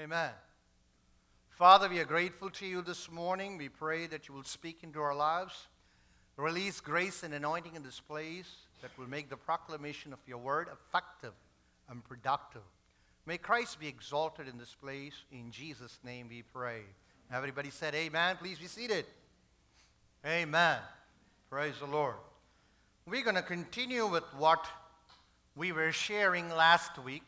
Amen. Father, we are grateful to you this morning. We pray that you will speak into our lives. Release grace and anointing in this place that will make the proclamation of your word effective and productive. May Christ be exalted in this place. In Jesus' name we pray. Everybody said amen. Please be seated. Amen. Praise the Lord. We're going to continue with what we were sharing last week.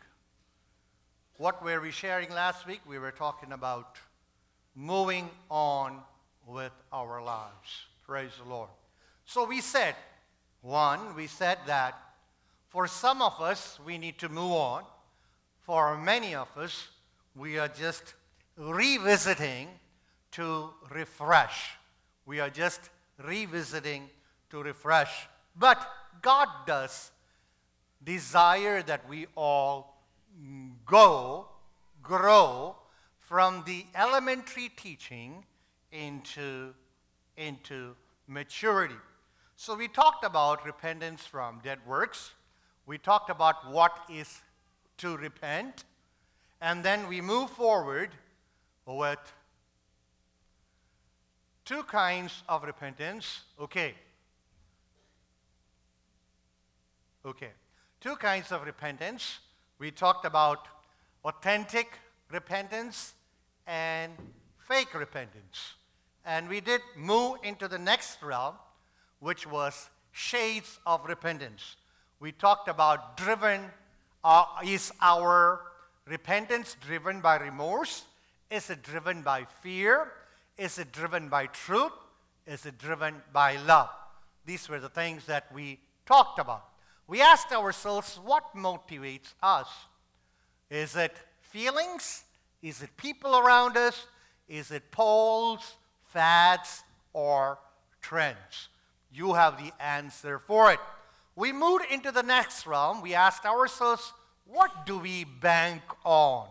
What were we sharing last week? We were talking about moving on with our lives. Praise the Lord. So we said that for some of us, we need to move on. For many of us, we are just revisiting to refresh. We are just revisiting to refresh. But God does desire that we all grow from the elementary teaching into maturity. So we talked about repentance from dead works. We talked about what is to repent. And then we move forward with two kinds of repentance. Okay. Two kinds of repentance. We talked about authentic repentance and fake repentance. And we did move into the next realm, which was shades of repentance. We talked about is our repentance driven by remorse? Is it driven by fear? Is it driven by truth? Is it driven by love? These were the things that we talked about. We asked ourselves, what motivates us? Is it feelings? Is it people around us? Is it polls, fads, or trends? You have the answer for it. We moved into the next realm. We asked ourselves, what do we bank on?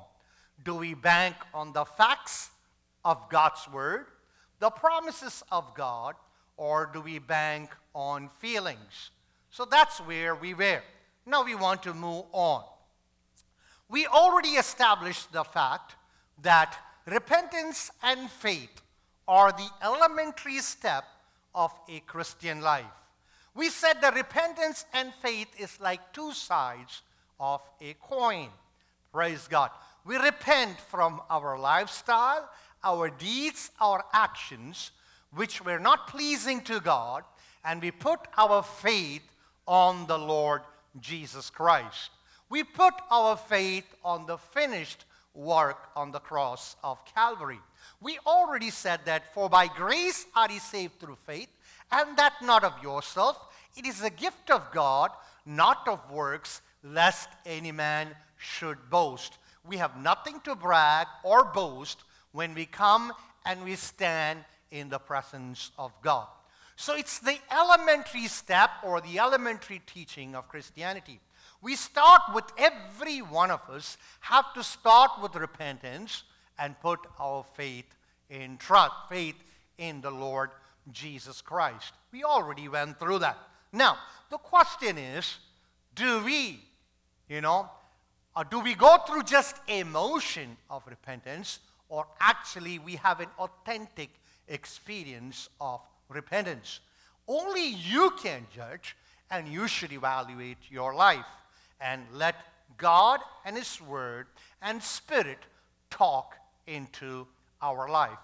Do we bank on the facts of God's word, the promises of God, or do we bank on feelings? So that's where we were. Now we want to move on. We already established the fact that repentance and faith are the elementary step of a Christian life. We said that repentance and faith is like two sides of a coin. Praise God. We repent from our lifestyle, our deeds, our actions, which were not pleasing to God, and we put our faith on the Lord Jesus Christ. We put our faith on the finished work on the cross of Calvary. We already said that, for by grace are ye saved through faith, and that not of yourself. It is a gift of God, not of works, lest any man should boast. We have nothing to brag or boast when we come and we stand in the presence of God. So it's the elementary step or the elementary teaching of Christianity. We start with, every one of us have to start with repentance and put our faith in the Lord Jesus Christ. We already went through that. Now, the question is, do we go through just a motion of repentance, or actually we have an authentic experience of repentance? Only you can judge, and you should evaluate your life and let God and His Word and Spirit talk into our life.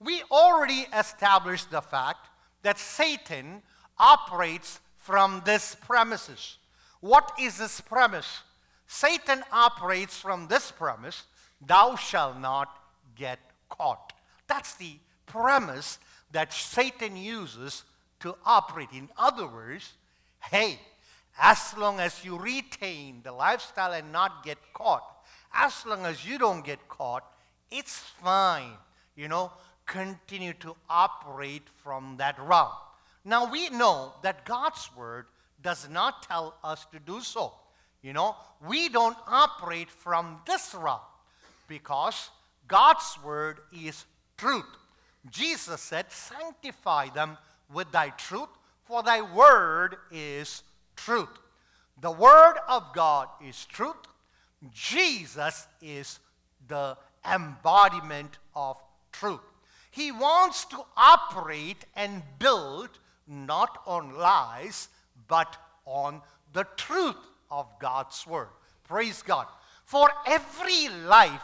We already established the fact that Satan operates from this premises. What is this premise? Satan operates from this premise: thou shalt not get caught. That's the premise that Satan uses to operate. In other words, hey, as long as you retain the lifestyle and not get caught, as long as you don't get caught, it's fine. Continue to operate from that realm. Now we know that God's word does not tell us to do so. We don't operate from this realm because God's word is truth. Jesus said, sanctify them with thy truth, for thy word is truth. The word of God is truth. Jesus is the embodiment of truth. He wants to operate and build not on lies, but on the truth of God's word. Praise God. For every life,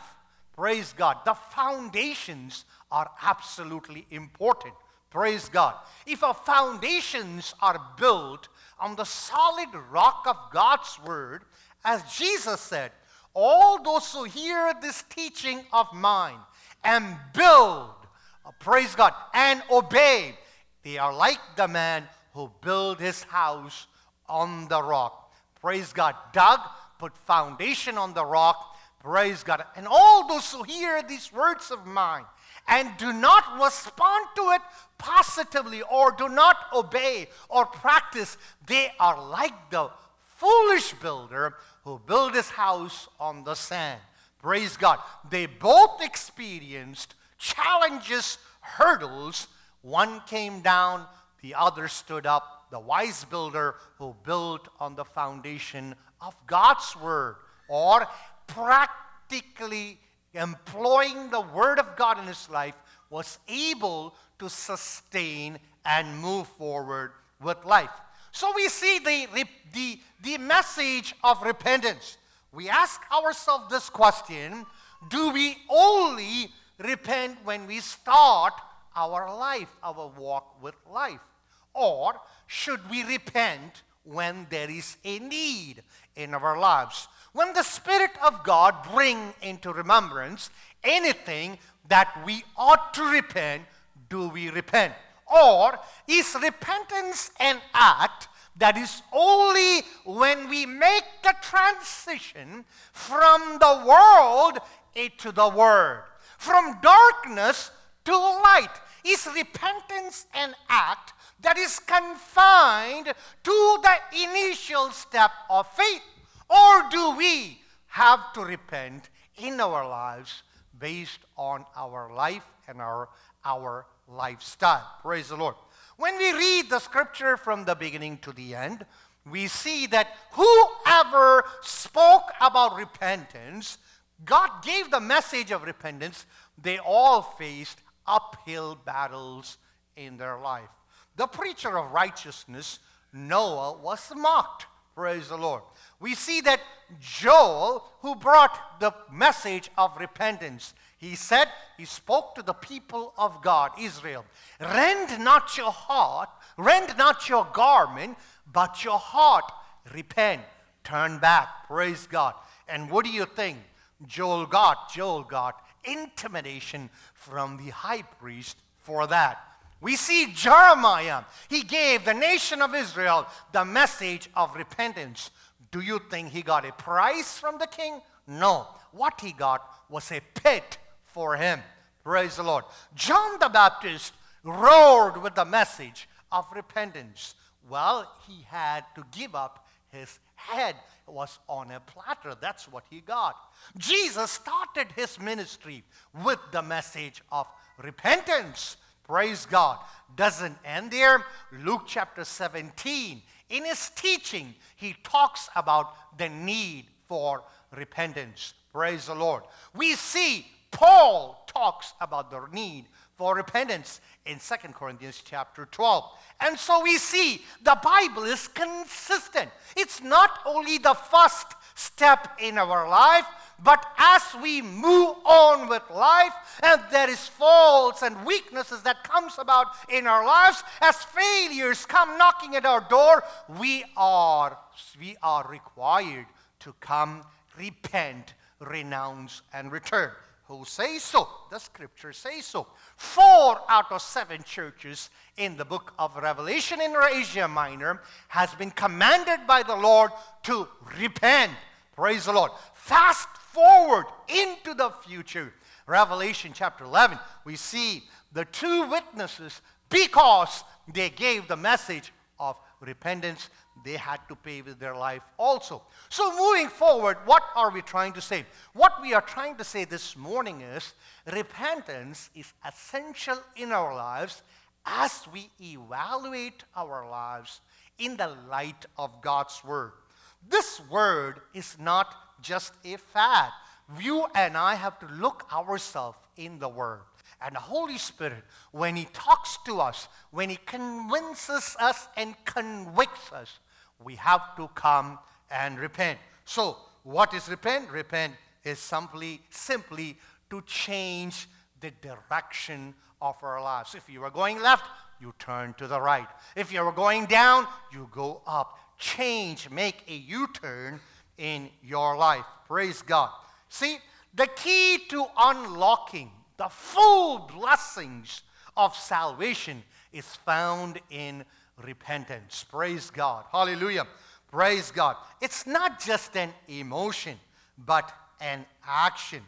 praise God, the foundations are absolutely important. Praise God. If our foundations are built on the solid rock of God's word, as Jesus said, all those who hear this teaching of mine and build, praise God, and obey, they are like the man who built his house on the rock. Praise God. Dug, put foundation on the rock. Praise God. And all those who hear these words of mine and do not respond to it positively or do not obey or practice, they are like the foolish builder who built his house on the sand. Praise God. They both experienced challenges, hurdles. One came down, the other stood up. The wise builder who built on the foundation of God's word, or practically employing the word of God in his life, was able to sustain and move forward with life. So we see the message of repentance. We ask ourselves this question: do we only repent when we start our life, our walk with life? Or should we repent when there is a need in our lives? When the Spirit of God brings into remembrance anything that we ought to repent, do we repent? Or is repentance an act that is only when we make the transition from the world into the Word, from darkness to light? Is repentance an act that is confined to the initial step of faith? Or do we have to repent in our lives based on our life and our lifestyle? Praise the Lord. When we read the scripture from the beginning to the end, we see that whoever spoke about repentance, God gave the message of repentance, they all faced uphill battles in their life. The preacher of righteousness, Noah, was mocked. Praise the Lord. We see that Joel, who brought the message of repentance, he spoke to the people of God, Israel. Rend not your heart, rend not your garment, but your heart. Repent, turn back. Praise God. And what do you think? Joel got intimidation from the high priest for that. We see Jeremiah. He gave the nation of Israel the message of repentance. Do you think he got a prize from the king? No. What he got was a pit for him. Praise the Lord. John the Baptist roared with the message of repentance. Well, he had to give up his head. Was on a platter. That's what he got. Jesus started his ministry with the message of repentance. Praise God. Doesn't end there. Luke chapter 17. In his teaching, he talks about the need for repentance. Praise the Lord. We see Paul talks about the need for repentance in 2 Corinthians chapter 12. And so we see the Bible is consistent. It's not only the first step in our life, but as we move on with life and there is faults and weaknesses that comes about in our lives, as failures come knocking at our door, we are required to come, repent, renounce, and return. Who say so? The scripture says so. 4 out of 7 churches in the book of Revelation in Asia Minor has been commanded by the Lord to repent. Praise the Lord. Fast forward into the future. Revelation chapter 11, we see the 2 witnesses, because they gave the message of repentance, they had to pay with their life also. So moving forward, what are we trying to say? What we are trying to say this morning is repentance is essential in our lives as we evaluate our lives in the light of God's word. This word is not just a fad. You and I have to look ourselves in the Word. And the Holy Spirit, when He talks to us, when He convinces us and convicts us, we have to come and repent. So, what is repent? Repent is simply to change the direction of our lives. If you were going left, you turn to the right. If you were going down, you go up. Change, make a U-turn in your life. Praise God. See, the key to unlocking the full blessings of salvation is found in repentance. Praise God. Hallelujah. Praise God. It's not just an emotion, but an action.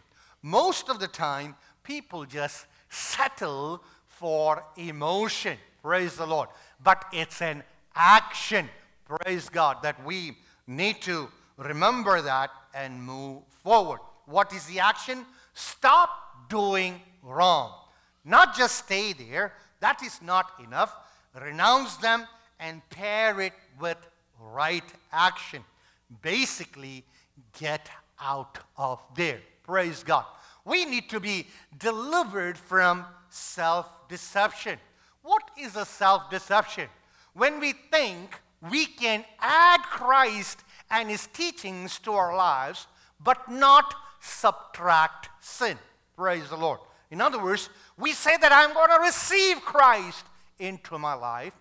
Most of the time, people just settle for emotion. Praise the Lord. But it's an action. Praise God. That we need to remember that and move forward. What is the action? Stop doing wrong. Not just stay there. That is not enough. Renounce them and pair it with right action. Basically, get out of there. Praise God. We need to be delivered from self-deception. What is a self-deception? When we think we can add Christ and His teachings to our lives, but not subtract sin. Praise the Lord. In other words, we say that I'm going to receive Christ into my life,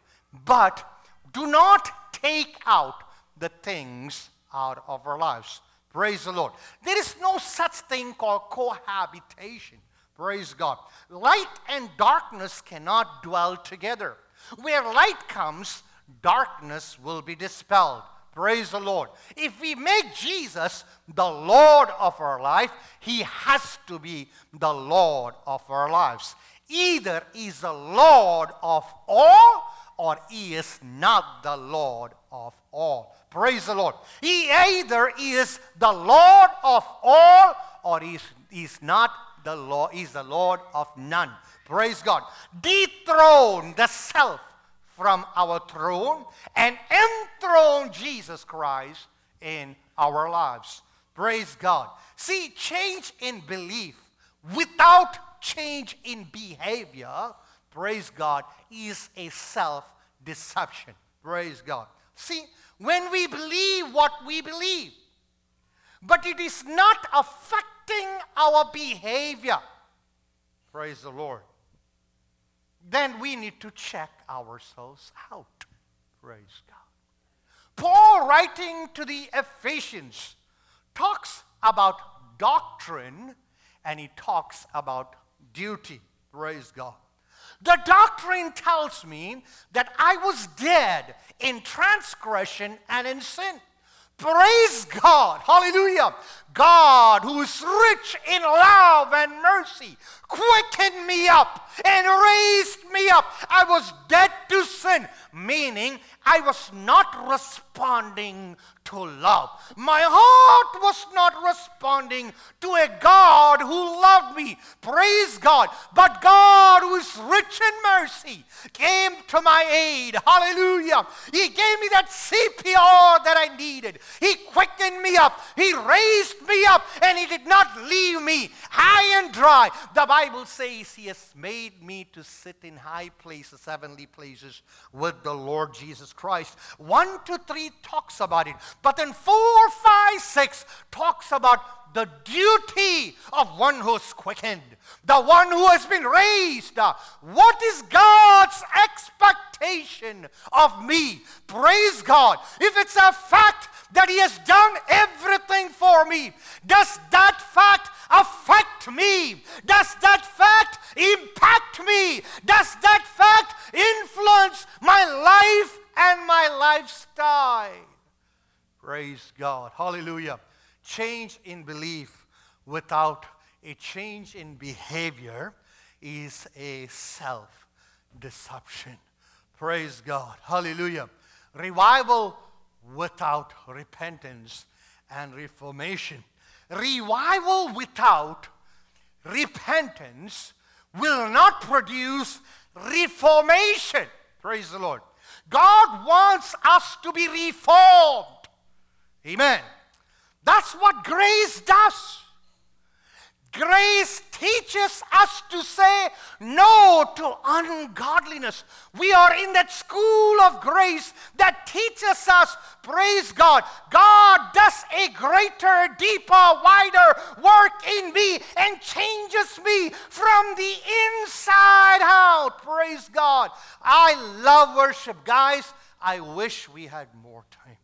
but do not take out the things out of our lives. Praise the Lord. There is no such thing called cohabitation. Praise God. Light and darkness cannot dwell together. Where light comes, darkness will be dispelled. Praise the Lord. If we make Jesus the Lord of our life, He has to be the Lord of our lives. Either He's the Lord of all, or He is not the Lord of all. Praise the Lord. He either is the Lord of all, or he's not the Lord. He's the Lord of none. Praise God. Dethrone the self from our throne and enthrone Jesus Christ in our lives. Praise God. See, change in belief without change in behavior, praise God, is a self-deception. Praise God. See, when we believe what we believe, but it is not affecting our behavior, praise the Lord, then we need to check ourselves out. Praise God. Paul, writing to the Ephesians, talks about doctrine and he talks about duty. Praise God. The doctrine tells me that I was dead in transgression and in sin. Praise God. Hallelujah. God, who is rich in love and mercy, quickened me up and raised me up. I was dead to sin, meaning I was not responding to love. My heart was not responding to a God who loved me. Praise God. But God, who is rich in mercy, came to my aid. Hallelujah. He gave me that CPR that I needed. He quickened me up. He raised me up, and He did not leave me high and dry. The Bible says He has made me to sit in high places, heavenly places, with the Lord Jesus Christ. 1 to 3 talks about it, but then 4, 5, 6 talks about the duty of one who is quickened, the one who has been raised. What is God's expectation of me? Praise God. If it's a fact that He has done everything for me, does that fact affect me? Does that fact impact me? Does that fact influence my life and my lifestyle? Praise God. Hallelujah. Change in belief without a change in behavior is a self-deception. Praise God. Hallelujah. Revival without repentance and reformation. Revival without repentance will not produce reformation. Praise the Lord. God wants us to be reformed. Amen. That's what grace does. Grace teaches us to say no to ungodliness. We are in that school of grace that teaches us, praise God, God does a greater, deeper, wider work in me and changes me from the inside out. Praise God. I love worship. Guys, I wish we had more time.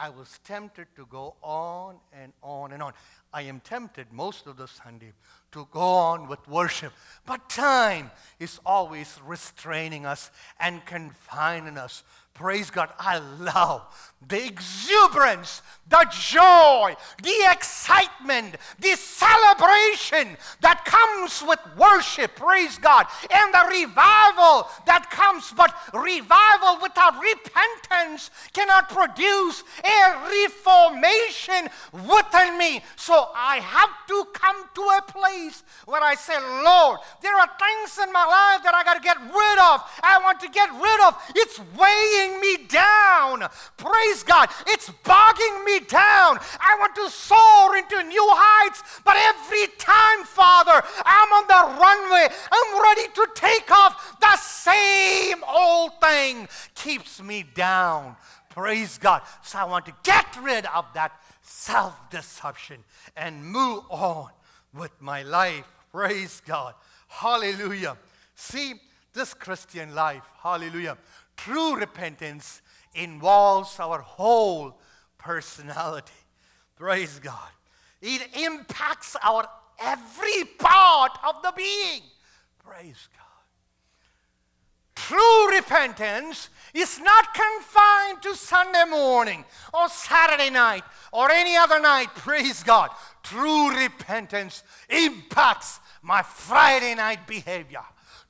I was tempted to go on and on and on. I am tempted most of the Sunday to go on with worship. But time is always restraining us and confining us. Praise God. I love the exuberance, the joy, the excitement, the celebration that comes with worship. Praise God. And the revival that comes. But revival without repentance cannot produce a reformation within me. So I have to come to a place where I say, Lord, there are things in my life that I got to get rid of. I want to get rid of. It's weighing me down. Praise God. It's bogging me down. I want to soar into new heights, but every time, Father, I'm on the runway. I'm ready to take off. The same old thing keeps me down. Praise God. So I want to get rid of that self-deception and move on with my life. Praise God. Hallelujah. See, this Christian life, hallelujah, true repentance involves our whole personality. Praise God. It impacts our every part of the being. Praise God. True repentance is not confined to Sunday morning or Saturday night or any other night. Praise God. True repentance impacts my Friday night behavior.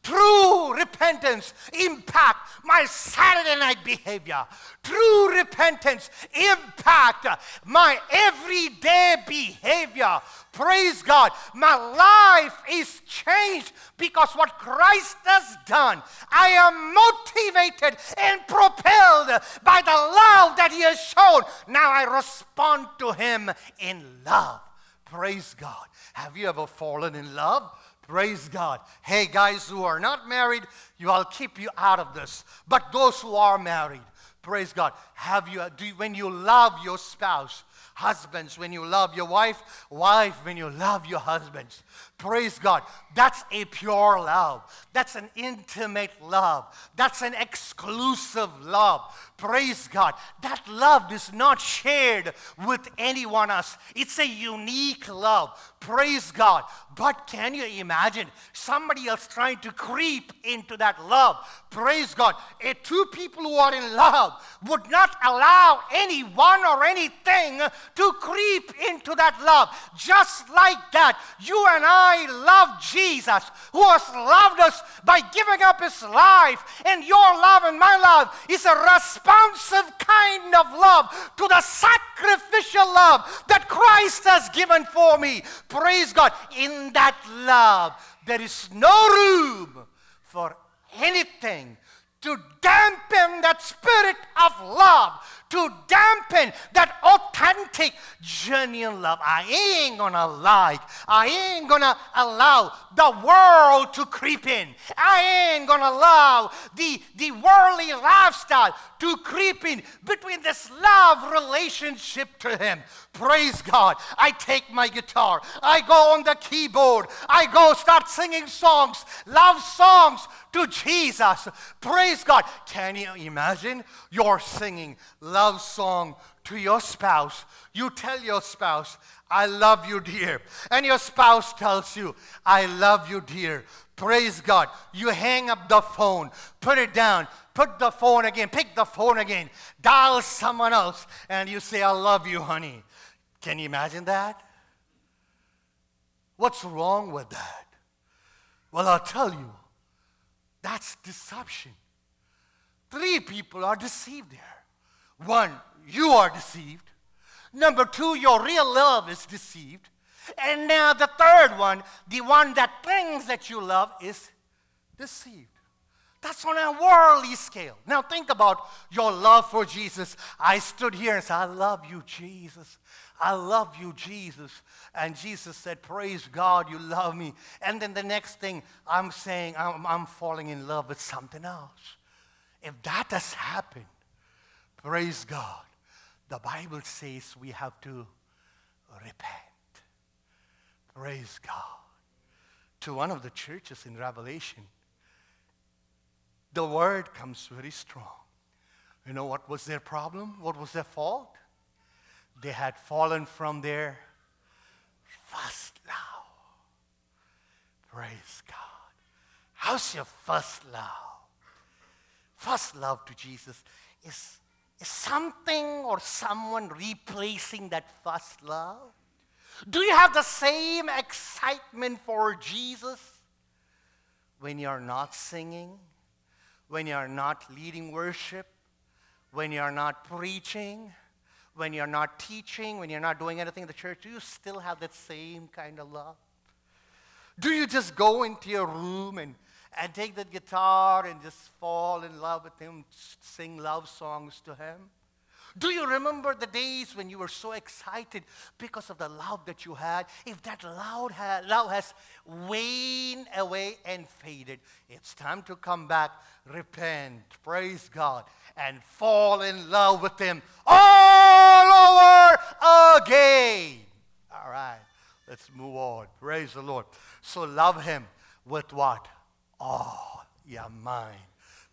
True repentance impact my Saturday night behavior. True repentance impact my everyday behavior. Praise God. My life is changed because what Christ has done. I am motivated and propelled by the love that He has shown. Now I respond to Him in love. Praise God. Have you ever fallen in love? Praise God. Hey, guys who are not married, I'll keep you out of this. But those who are married, praise God. When you love your spouse, husbands, when you love your wife, when you love your husbands, praise God. That's a pure love. That's an intimate love. That's an exclusive love. Praise God. That love is not shared with anyone else. It's a unique love. Praise God. But can you imagine somebody else trying to creep into that love? Praise God. Two people who are in love would not allow anyone or anything to creep into that love. Just like that, you and I love Jesus, who has loved us by giving up His life. And your love and my love is a responsive kind of love to the sacrificial love that Christ has given for me. Praise God. In that love, there is no room for anything to dampen that spirit of love, to dampen that authentic, genuine love. I ain't gonna lie. I ain't gonna allow the world to creep in. I ain't gonna allow the worldly lifestyle to creep in between this love relationship to Him. Praise God. I take my guitar. I go on the keyboard. I go start singing songs, love songs to Jesus. Praise God. Can you imagine you're singing love song to your spouse? You tell your spouse, I love you, dear. And your spouse tells you, I love you, dear. Praise God. You hang up the phone, put it down, put the phone again, pick the phone again, dial someone else, and you say, I love you, honey. Can you imagine that? What's wrong with that? Well, I'll tell you, that's deception. Three people are deceived there. One, you are deceived. Number two, your real love is deceived. And now the third one, the one that thinks that you love, is deceived. That's on a worldly scale. Now think about your love for Jesus. I stood here and said, I love you, Jesus. I love you, Jesus. And Jesus said, praise God, you love me. And then the next thing I'm saying, I'm falling in love with something else. If that has happened, praise God. The Bible says we have to repent. Praise God. To one of the churches in Revelation, the word comes very strong. You know what was their problem? What was their fault? They had fallen from their first love. Praise God. How's your first love? First love to Jesus is something or someone replacing that first love? Do you have the same excitement for Jesus when you're not singing, when you're not leading worship, when you're not preaching, when you're not teaching, when you're not doing anything in the church? Do you still have that same kind of love? Do you just go into your room and take that guitar and just fall in love with him, sing love songs to him? Do you remember the days when you were so excited because of the love that you had? If that love has waned away and faded, it's time to come back, repent, praise God, and fall in love with him all over again. All right, let's move on. Praise the Lord. So love him with what? All your mind.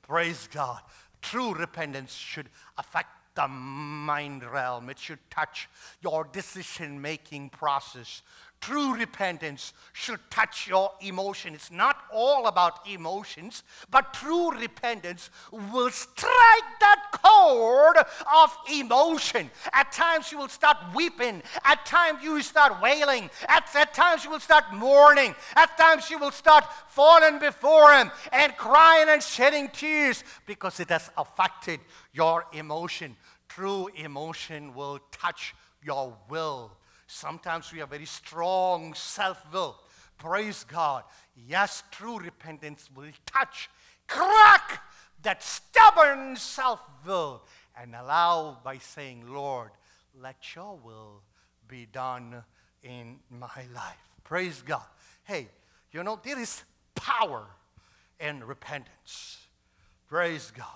Praise God. True repentance should affect the mind realm. It should touch your decision-making process. True repentance should touch your emotion. It's not all about emotions, but true repentance will strike that chord of emotion. At times you will start weeping. At times you will start wailing. At times you will start mourning. At times you will start falling before him and crying and shedding tears because it has affected your emotion. True emotion will touch your will. Sometimes we have very strong self-will. Praise God. Yes, true repentance will touch, crack that stubborn self-will and allow by saying, Lord, let your will be done in my life. Praise God. Hey, you know, there is power in repentance. Praise God.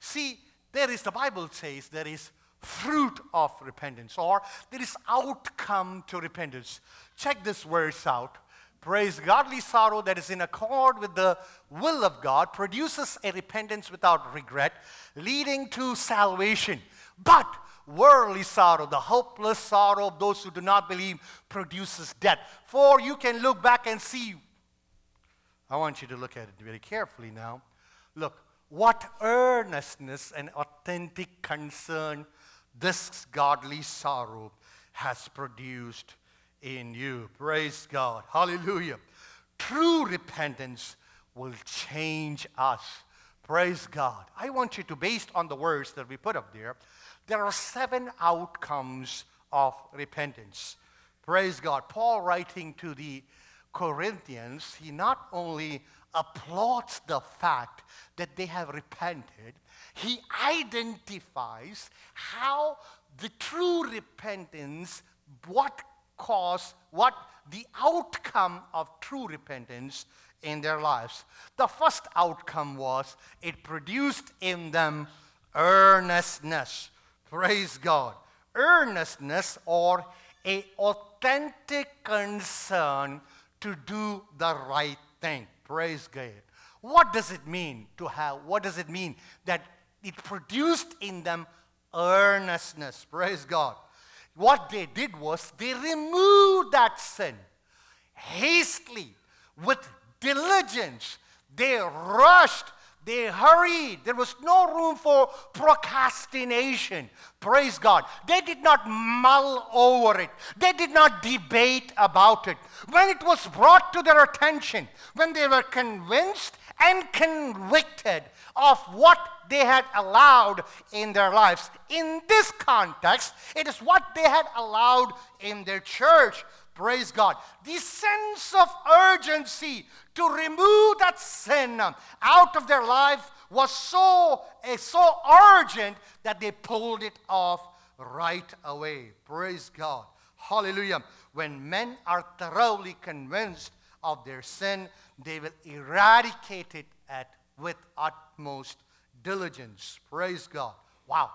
See, the Bible says there is fruit of repentance, or there is outcome to repentance. Check this verse out. Praise godly sorrow that is in accord with the will of God produces a repentance without regret, leading to salvation. But worldly sorrow, the hopeless sorrow of those who do not believe, produces death. For you can look back and see. I want you to look at it very carefully now. Look, what earnestness and authentic concern this godly sorrow has produced in you. Praise God. Hallelujah. True repentance will change us. Praise God. I want you to, based on the words that we put up there are 7 outcomes of repentance. Praise God. Paul, writing to the Corinthians, he not only applauds the fact that they have repented, he identifies how the true repentance, what the outcome of true repentance in their lives. The first outcome was it produced in them earnestness. Praise God. Earnestness, or an authentic concern to do the right thing. Praise God. What does it mean to have? What does it mean that it produced in them earnestness? Praise God. What they did was they removed that sin hastily, with diligence. They rushed. They hurried. There was no room for procrastination. Praise God. They did not mull over it. They did not debate about it. When it was brought to their attention, when they were convinced and convicted of what they had allowed in their lives. In this context, it is what they had allowed in their church. Praise God. The sense of urgency to remove that sin out of their life was so urgent that they pulled it off right away. Praise God. Hallelujah. When men are thoroughly convinced of their sin, they will eradicate it with utmost diligence. Praise God. Wow.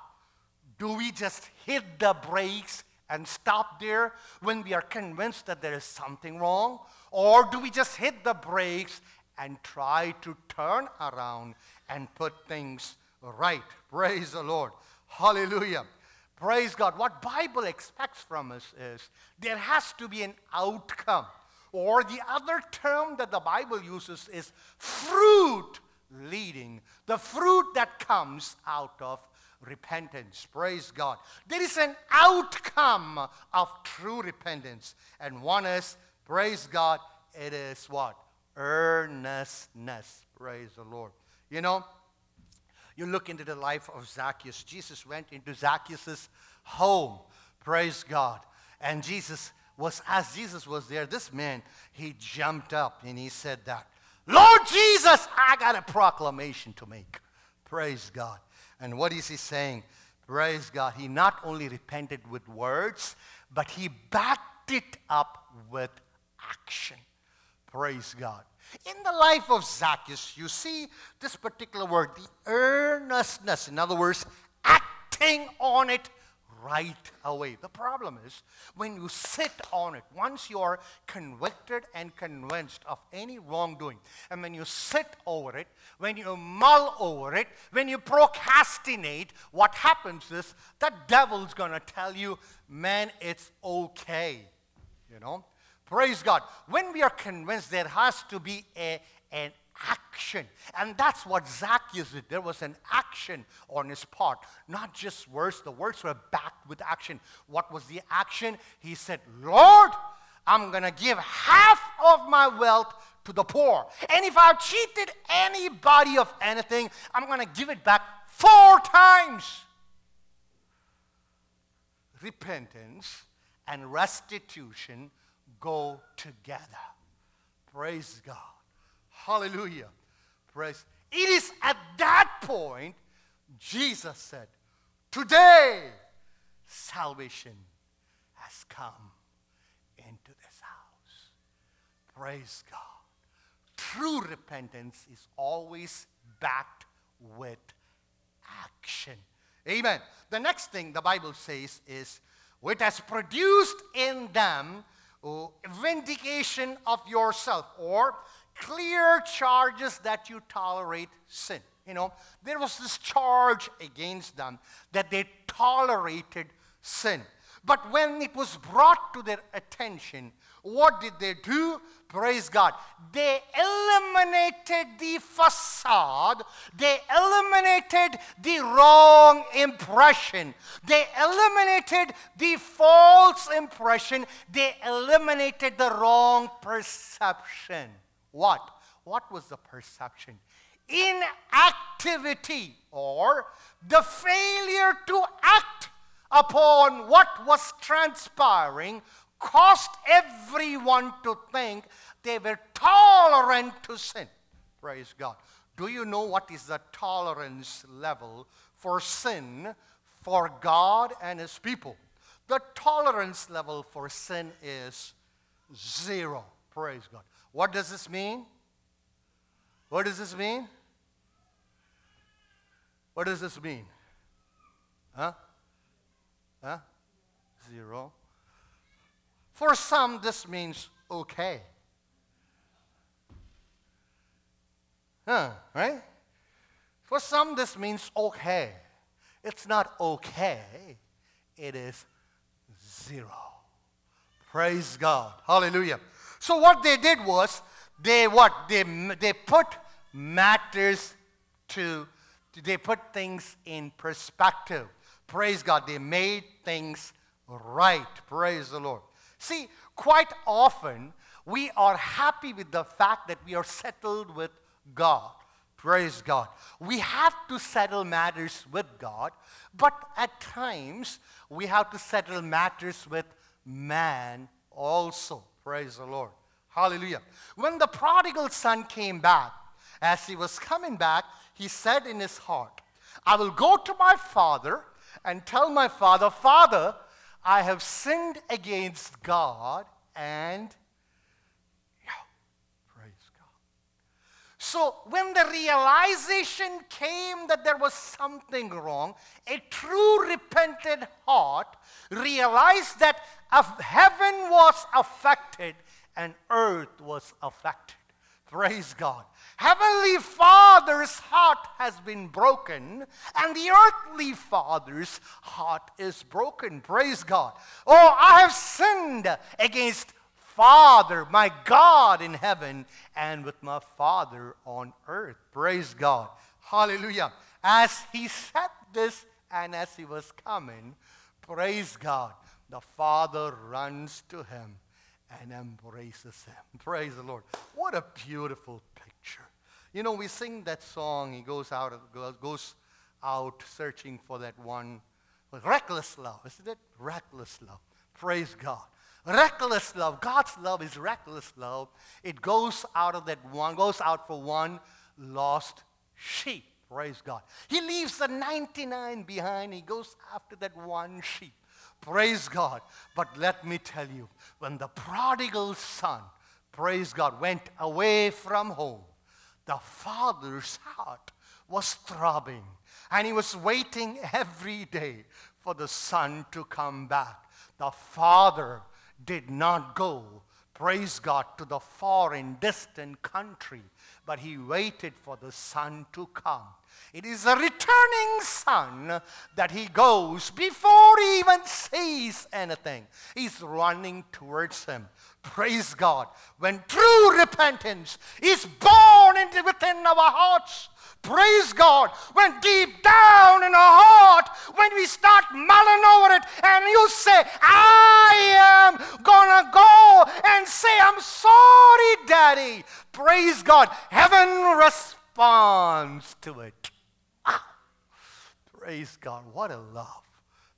Do we just hit the brakes and stop there when we are convinced that there is something wrong? Or do we just hit the brakes and try to turn around and put things right? Praise the Lord. Hallelujah. Praise God. What Bible expects from us is there has to be an outcome. Or the other term that the Bible uses is fruit leading. The fruit that comes out of repentance. Praise God. There is an outcome of true repentance. And one is, praise God, it is what? Earnestness. Praise the Lord. You know, you look into the life of Zacchaeus. Jesus went into Zacchaeus' home. Praise God. And as Jesus was there, this man, he jumped up and he said that, Lord Jesus, I got a proclamation to make. Praise God. And what is he saying? Praise God. He not only repented with words, but he backed it up with action. Praise God. In the life of Zacchaeus, you see this particular word, the earnestness. In other words, acting on it right away. The problem is when you sit on it, once you are convicted and convinced of any wrongdoing, and when you sit over it, when you mull over it, when you procrastinate, what happens is the devil's going to tell you, man, it's okay, you know. Praise God. When we are convinced, there has to be an action. And that's what Zacchaeus did. There was an action on his part. Not just words. The words were backed with action. What was the action? He said, Lord, I'm going to give half of my wealth to the poor. And if I cheated anybody of anything, I'm going to give it back 4 times. Repentance and restitution go together. Praise God. Hallelujah. Praise. It is at that point Jesus said, today salvation has come into this house. Praise God. True repentance is always backed with action. Amen. The next thing the Bible says is, which has produced in them vindication of yourself, or clear charges that you tolerate sin. You know, there was this charge against them that they tolerated sin. But when it was brought to their attention, what did they do? Praise God. They eliminated the facade. They eliminated the wrong impression. They eliminated the false impression. They eliminated the wrong perception. What? What was the perception? Inactivity, or the failure to act upon what was transpiring, caused everyone to think they were tolerant to sin. Praise God. Do you know what is the tolerance level for sin for God and His people? The tolerance level for sin is 0. Praise God. What does this mean? What does this mean? What does this mean? Huh? Huh? 0. For some, this means okay. Huh? Right? For some, this means okay. It's not okay. It is 0. Praise God. Hallelujah. So what they did was, they put things in perspective. Praise God. They made things right. Praise the Lord. See, quite often, we are happy with the fact that we are settled with God. Praise God. We have to settle matters with God, but at times, we have to settle matters with man also. Praise the Lord. Hallelujah. When the prodigal son came back, as he was coming back, he said in his heart, I will go to my father and tell my father, Father, I have sinned against God and praise God. So when the realization came that there was something wrong, a true repentant heart realized that heaven was affected and earth was affected. Praise God. Heavenly Father's heart has been broken, and the earthly Father's heart is broken. Praise God. Oh, I have sinned against Father, my God in heaven, and with my Father on earth. Praise God. Hallelujah. As he said this, and as he was coming, praise God, the Father runs to him and embraces him. Praise the Lord. What a beautiful picture. You know, we sing that song, he goes out searching for that one. Reckless love, isn't it? Reckless love. Praise God. Reckless love. God's love is reckless love. It goes out of that one, goes out for one lost sheep. Praise God. He leaves the 99 behind. He goes after that one sheep. Praise God. But let me tell you, when the prodigal son, praise God, went away from home, the father's heart was throbbing, and he was waiting every day for the son to come back. The father did not go, praise God, to the foreign, distant country, but he waited for the son to come. It is a returning son that he goes before he even sees anything. He's running towards him. Praise God. When true repentance is born within our hearts, praise God, when deep down in our heart, when we start mulling over it, and you say, I am gonna go and say, I'm sorry, Daddy. Praise God. Heaven responds to it. Ah. Praise God. What a love.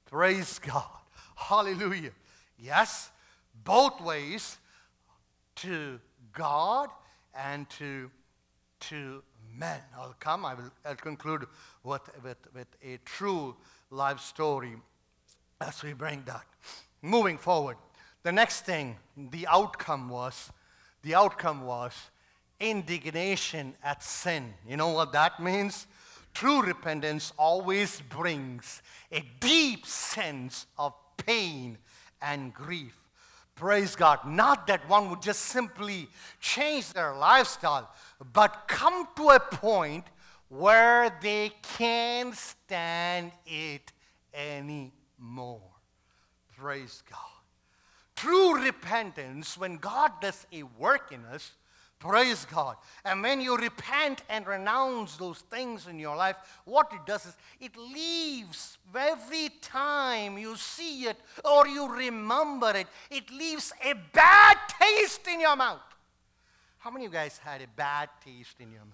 Praise God. Hallelujah. Yes, both ways, to God and to men. I'll conclude with a true life story as we bring that. Moving forward, the next thing, the outcome was indignation at sin. You know what that means? True repentance always brings a deep sense of pain and grief. Praise God. Not that one would just simply change their lifestyle, but come to a point where they can't stand it anymore. Praise God. True repentance, when God does a work in us, praise God. And when you repent and renounce those things in your life, what it does is it leaves, every time you see it or you remember it, it leaves a bad taste in your mouth. How many of you guys had a bad taste in your mouth?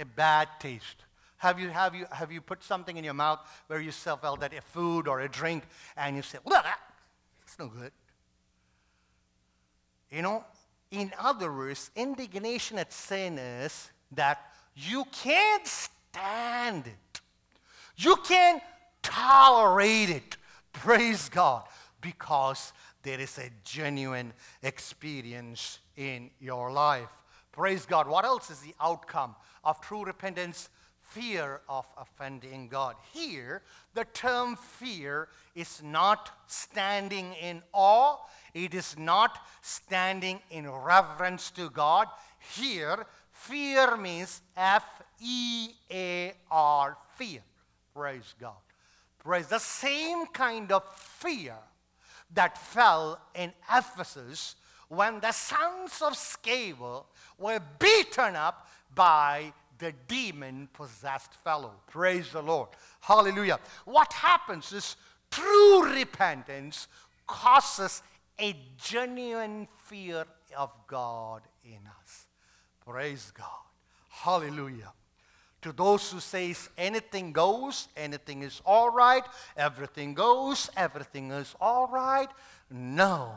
A bad taste. Have you put something in your mouth where you felt that a food or a drink, and you say, look, it's no good. You know? In other words, indignation at sin is that you can't stand it. You can't tolerate it. Praise God. Because there is a genuine experience in your life. Praise God. What else is the outcome of true repentance? Fear of offending God. Here, the term fear is not standing in awe. It is not standing in reverence to God. Here, fear means F-E-A-R, fear. Praise God. Praise the same kind of fear that fell in Ephesus when the sons of Sceva were beaten up by the demon-possessed fellow. Praise the Lord. Hallelujah. What happens is true repentance causes a genuine fear of God in us. Praise God. Hallelujah. To those who say anything goes, anything is all right, everything goes, everything is all right. No.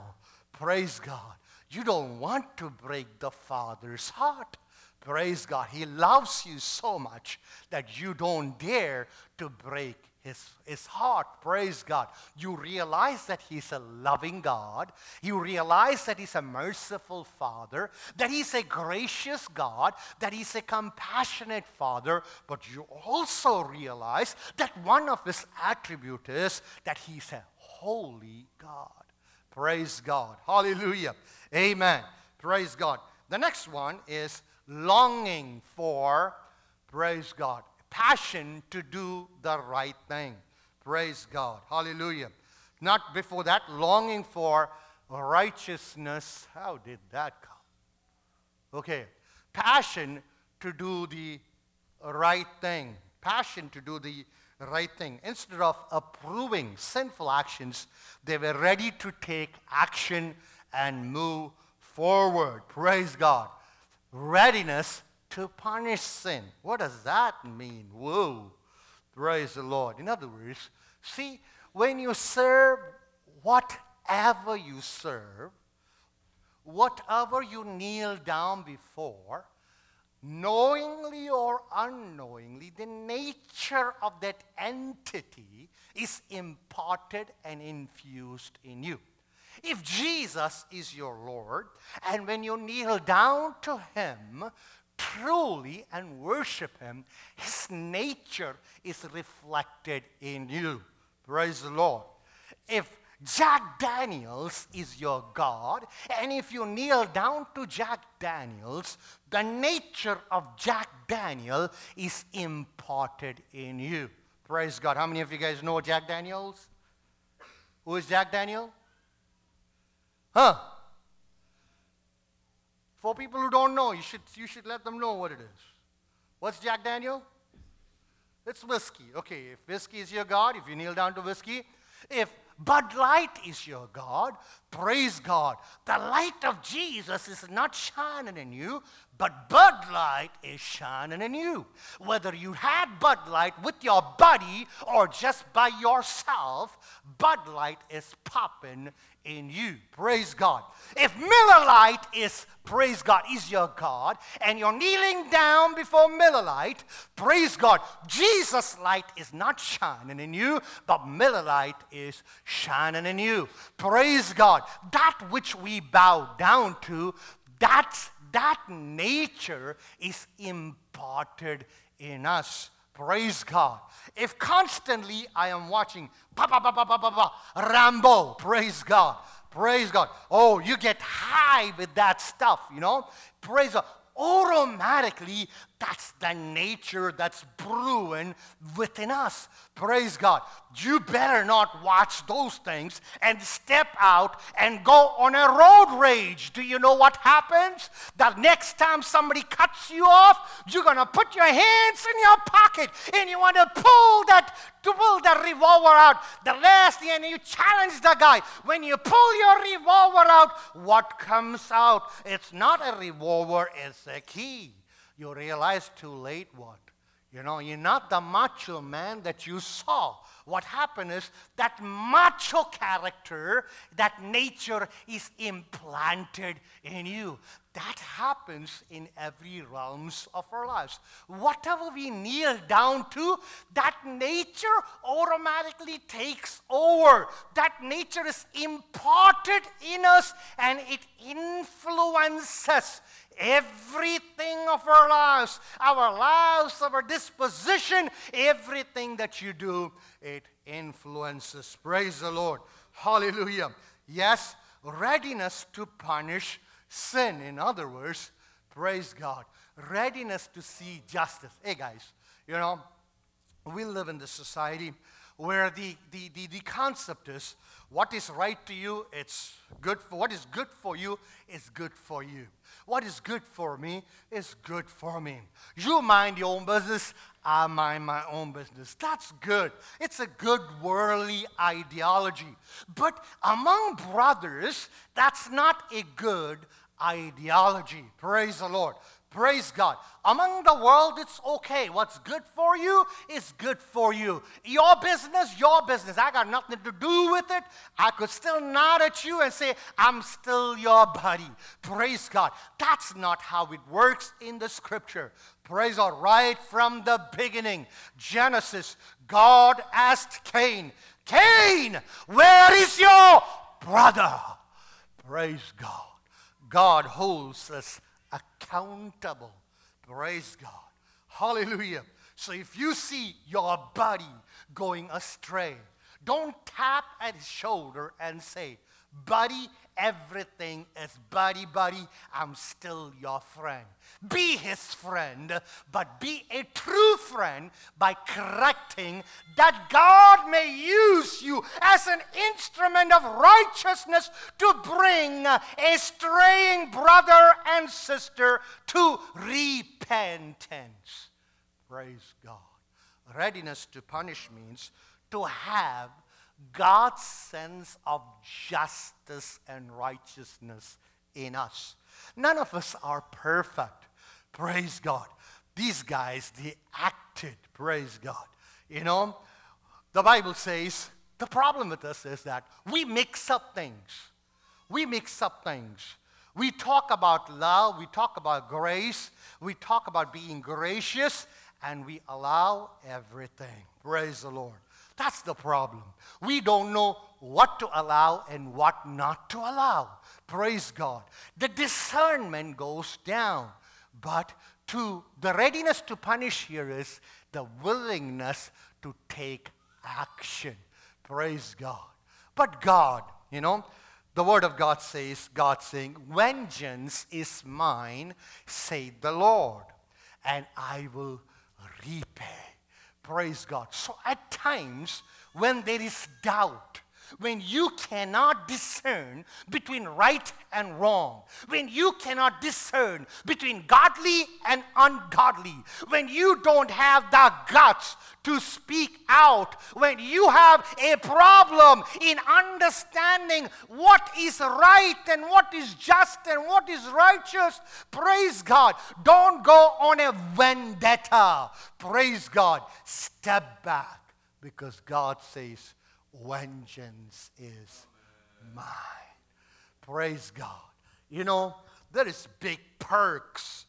Praise God. You don't want to break the Father's heart. Praise God. He loves you so much that you don't dare to break his heart. Praise God. You realize that He's a loving God. You realize that He's a merciful Father, that He's a gracious God, that He's a compassionate Father. But you also realize that one of His attributes is that He's a holy God. Praise God. Hallelujah. Amen. Praise God. The next one is longing for, praise God, passion to do the right thing. Praise God. Hallelujah. Not before that, longing for righteousness. How did that come? Okay. Passion to do the right thing. Passion to do the right thing. Instead of approving sinful actions, they were ready to take action and move forward. Praise God. Readiness to punish sin. What does that mean? Whoa. Praise the Lord. In other words, see, when you serve whatever you serve, whatever you kneel down before, knowingly or unknowingly, the nature of that entity is imparted and infused in you. If Jesus is your Lord, and when you kneel down to Him truly and worship Him, His nature is reflected in you. Praise the Lord. If Jack Daniels is your God, and if you kneel down to Jack Daniels, the nature of Jack Daniel is imparted in you. Praise God. How many of you guys know Jack Daniels? Who is Jack Daniel? Huh? For people who don't know, you should let them know what it is. What's Jack Daniel? It's whiskey. Okay, if whiskey is your God, if you kneel down to whiskey, if Bud Light is your God, praise God. The light of Jesus is not shining in you, but Bud Light is shining in you. Whether you had Bud Light with your buddy or just by yourself, Bud Light is popping in you. Praise God. If Miller Lite is, praise God, is your God, and you're kneeling down before Miller Lite, praise God, Jesus' light is not shining in you, but Miller Lite is shining in you. Praise God. That which we bow down to, that nature is imparted in us. Praise God. If constantly I am watching Rambo, praise God. Praise God. Oh, you get high with that stuff, you know. Praise God. Automatically, that's the nature that's brewing within us. Praise God. You better not watch those things and step out and go on a road rage. Do you know what happens? The next time somebody cuts you off, you're going to put your hands in your pocket and you want to pull the revolver out. The last thing, and you challenge the guy. When you pull your revolver out, what comes out? It's not a revolver, it's a key. You realize too late what? You know, you're not the macho man that you saw. What happened is that macho character, that nature is implanted in you. That happens in every realms of our lives. Whatever we kneel down to, that nature automatically takes over. That nature is imparted in us and it influences everything of our lives, our disposition, everything that you do, it influences. Praise the Lord. Hallelujah. Yes, readiness to punish sin. In other words, praise God. Readiness to see justice. Hey guys, you know, we live in this society where the concept is what is right to you, it's good for what is good for you is good for you. What is good for me is good for me. You mind your own business, I mind my own business. That's good. It's a good worldly ideology. But among brothers, that's not a good ideology. Praise the Lord. Praise God. Among the world, it's okay. What's good for you is good for you. Your business, your business. I got nothing to do with it. I could still nod at you and say, I'm still your buddy. Praise God. That's not how it works in the scripture. Praise God. Right from the beginning, Genesis, God asked Cain, Cain, where is your brother? Praise God. God holds us accountable. Praise God. Hallelujah. So if you see your buddy going astray, don't tap at his shoulder and say, buddy, everything is buddy, buddy. I'm still your friend. Be his friend, but be a true friend by correcting, that God may use you as an instrument of righteousness to bring a straying brother and sister to repentance. Praise God. Readiness to punish means to have God's sense of justice and righteousness in us. None of us are perfect. Praise God. These guys, they acted. Praise God. You know, the Bible says, the problem with us is that we mix up things. We mix up things. We talk about love. We talk about grace. We talk about being gracious. And we allow everything. Praise the Lord. That's the problem. We don't know what to allow and what not to allow. Praise God. The discernment goes down. But to the readiness to punish here is the willingness to take action. Praise God. But God, you know, the word of God says, God saying, vengeance is mine, saith the Lord, and I will repay. Praise God. So at times when there is doubt, when you cannot discern between right and wrong, when you cannot discern between godly and ungodly, when you don't have the guts to speak out, when you have a problem in understanding what is right and what is just and what is righteous, praise God. Don't go on a vendetta. Praise God. Step back, because God says, vengeance is mine. Praise God. You know, there is big perks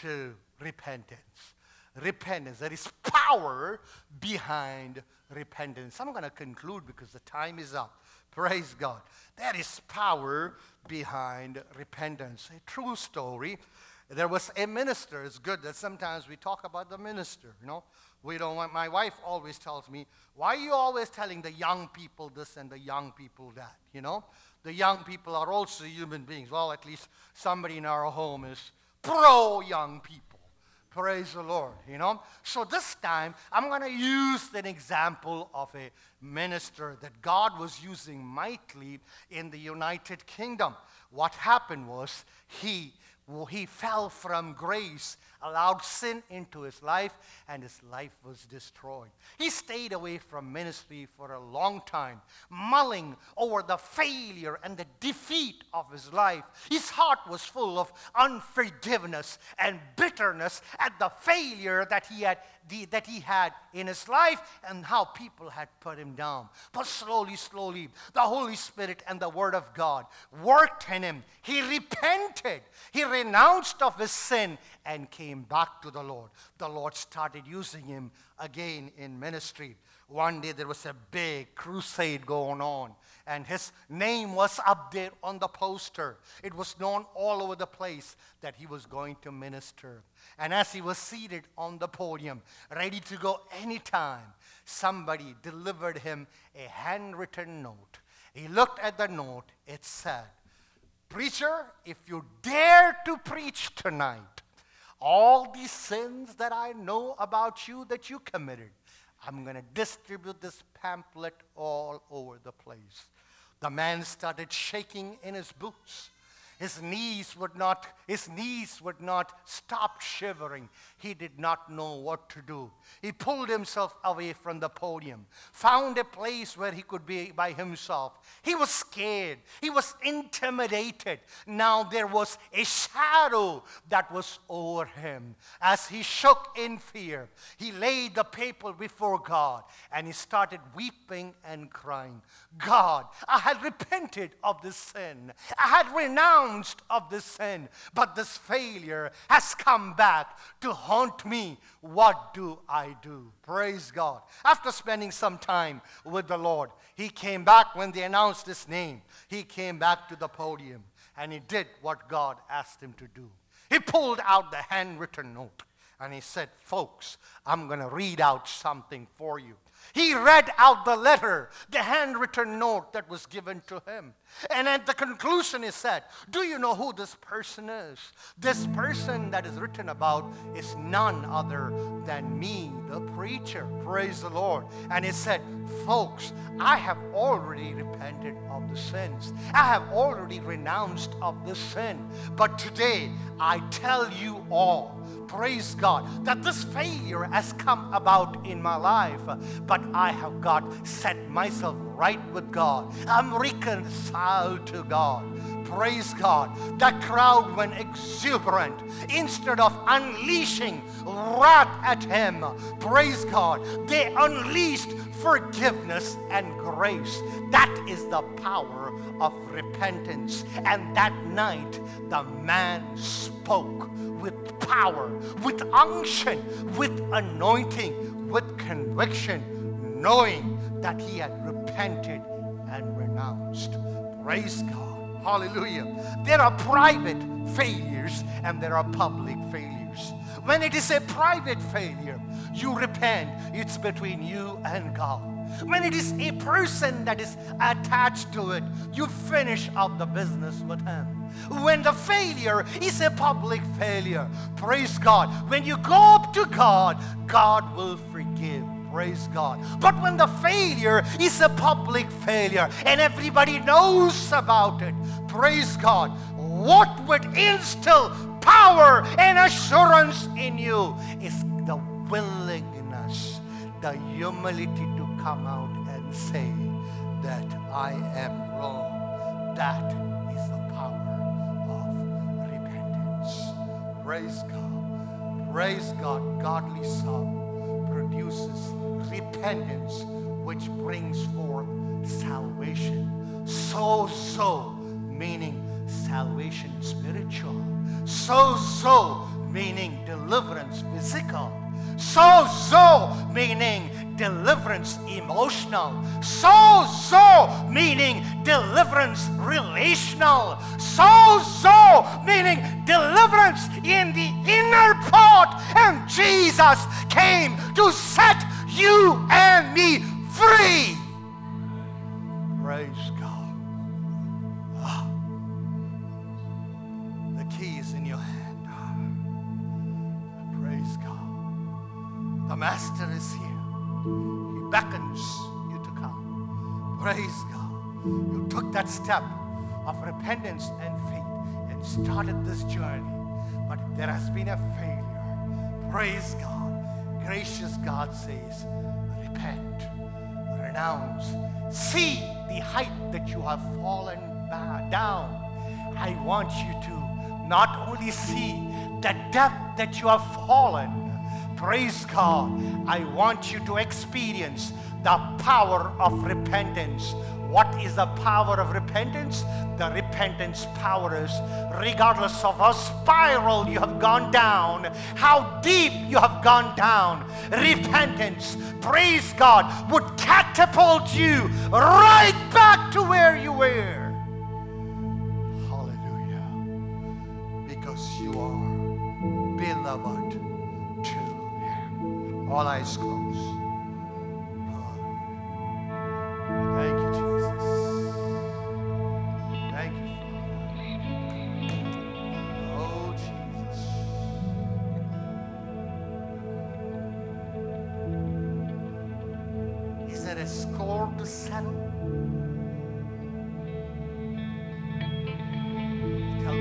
to repentance. Repentance. There is power behind repentance. I'm going to conclude because the time is up. Praise God. There is power behind repentance. A true story. There was a minister. It's good that sometimes we talk about the minister, you know. We don't want, my wife always tells me, why are you always telling the young people this and the young people that, you know? The young people are also human beings. Well, at least somebody in our home is pro-young people. Praise the Lord, you know? So this time, I'm going to use an example of a minister that God was using mightily in the United Kingdom. What happened was he fell from grace, allowed sin into his life, and his life was destroyed. He stayed away from ministry for a long time, mulling over the failure and the defeat of his life. His heart was full of unforgiveness and bitterness at the failure that he had in his life and how people had put him down. But slowly, slowly, the Holy Spirit and the Word of God worked in him. He repented. He renounced of his sin and came back to the Lord. The Lord started using him again in ministry. One day there was a big crusade going on, and his name was up there on the poster. It was known all over the place that he was going to minister. And as he was seated on the podium, ready to go anytime, somebody delivered him a handwritten note. He looked at the note. It said, preacher, if you dare to preach tonight, all these sins that I know about you that you committed, I'm going to distribute this pamphlet all over the place. The man started shaking in his boots. His knees would not stop shivering. He did not know what to do. He pulled himself away from the podium, found a place where he could be by himself. He was scared. He was intimidated. Now there was a shadow that was over him. As he shook in fear, he laid the paper before God, and he started weeping and crying. God, I had repented of this sin. I had renounced of this sin, but this failure has come back to haunt me. What do I do? Praise God. After spending some time with the Lord, he came back when they announced his name. He came back to the podium, and he did what God asked him to do. He pulled out the handwritten note, and he said, folks, I'm going to read out something for you. He read out the letter, the handwritten note that was given to him. And at the conclusion, he said, do you know who this person is? This person that is written about is none other than me, the preacher. Praise the Lord. And he said, folks, I have already repented of the sins. I have already renounced of the sin. But today, I tell you all, praise God, that this failure has come about in my life. But I have got set myself right with God. I'm reconciled to God. Praise God. That crowd went exuberant instead of unleashing wrath at him. Praise God. They unleashed forgiveness and grace. That is the power of repentance. And that night, the man spoke with power, with unction, with anointing, with conviction, knowing that he had repented and renounced. Praise God. Hallelujah. There are private failures and there are public failures. When it is a private failure, you repent. It's between you and God. When it is a person that is attached to it, you finish up the business with him. When the failure is a public failure, praise God. When you go up to God, God will forgive. Praise God. But when the failure is a public failure and everybody knows about it, praise God, what would instill power and assurance in you is the willingness, the humility to come out and say that I am wrong. That is the power of repentance. Praise God. Praise God. Godly sorrow produces repentance, which brings forth salvation. So, meaning salvation spiritual. So, meaning deliverance physical. So, meaning deliverance emotional. So, meaning deliverance relational. So, meaning deliverance in the inner part. And Jesus came to set you and me free. Praise God. Ah. The key is in your hand. Ah. Praise God. The Master is here. He beckons you to come. Praise God. You took that step of repentance and faith and started this journey. But there has been a failure. Praise God. Gracious God says, repent, renounce. See the height that you have fallen down. I want you to not only see the depth that you have fallen, praise God, I want you to experience the power of repentance. What is the power of repentance? The repentance power is, regardless of how spiral you have gone down, how deep you have gone down, repentance, praise God, would catapult you right back to where you were. Hallelujah. Because you are beloved to him. All eyes closed. Thank you, Jesus. Thank you, Father. Oh, Jesus. Is there a score to settle? Tell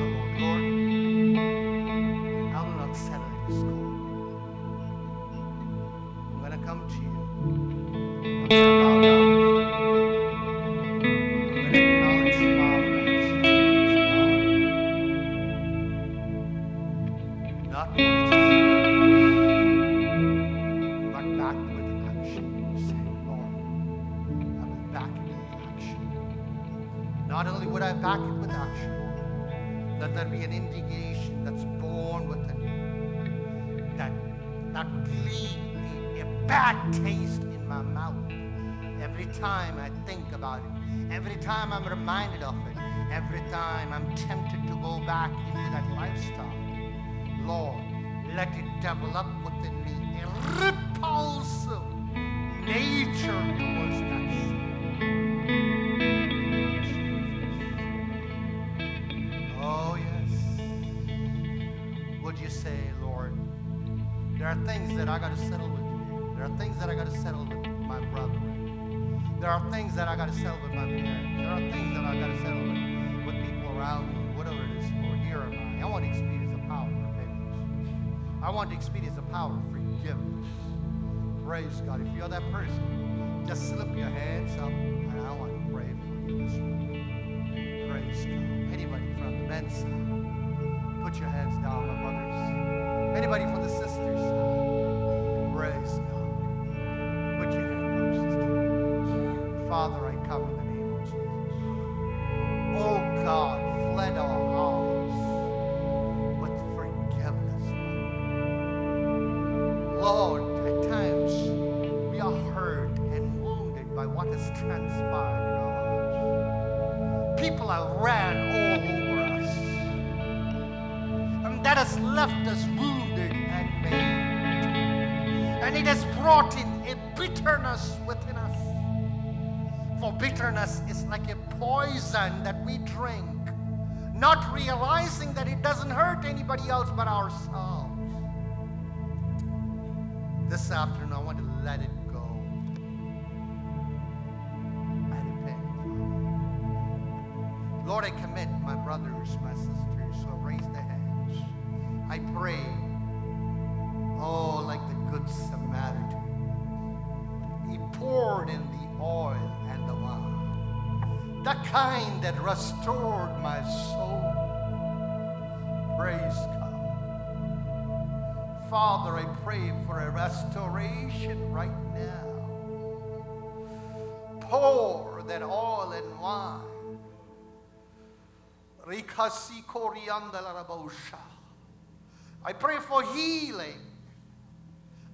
I pray for healing.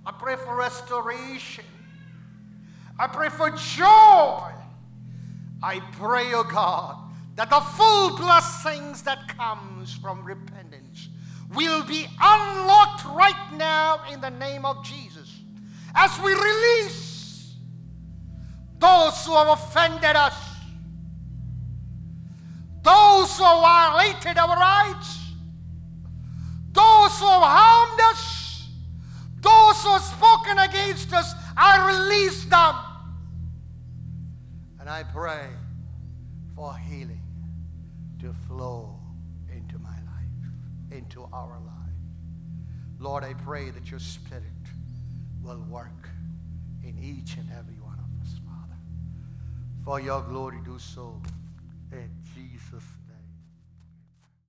I pray for restoration. I pray for joy. I pray, O God, that the full blessings that comes from repentance will be unlocked right now in the name of Jesus. As we release those who have offended us, those who have violated our rights, those who have harmed us, those who have spoken against us, I release them. And I pray for healing to flow into my life, into our life. Lord, I pray that your Spirit will work in each and every one of us, Father. For your glory, do so in Jesus' name.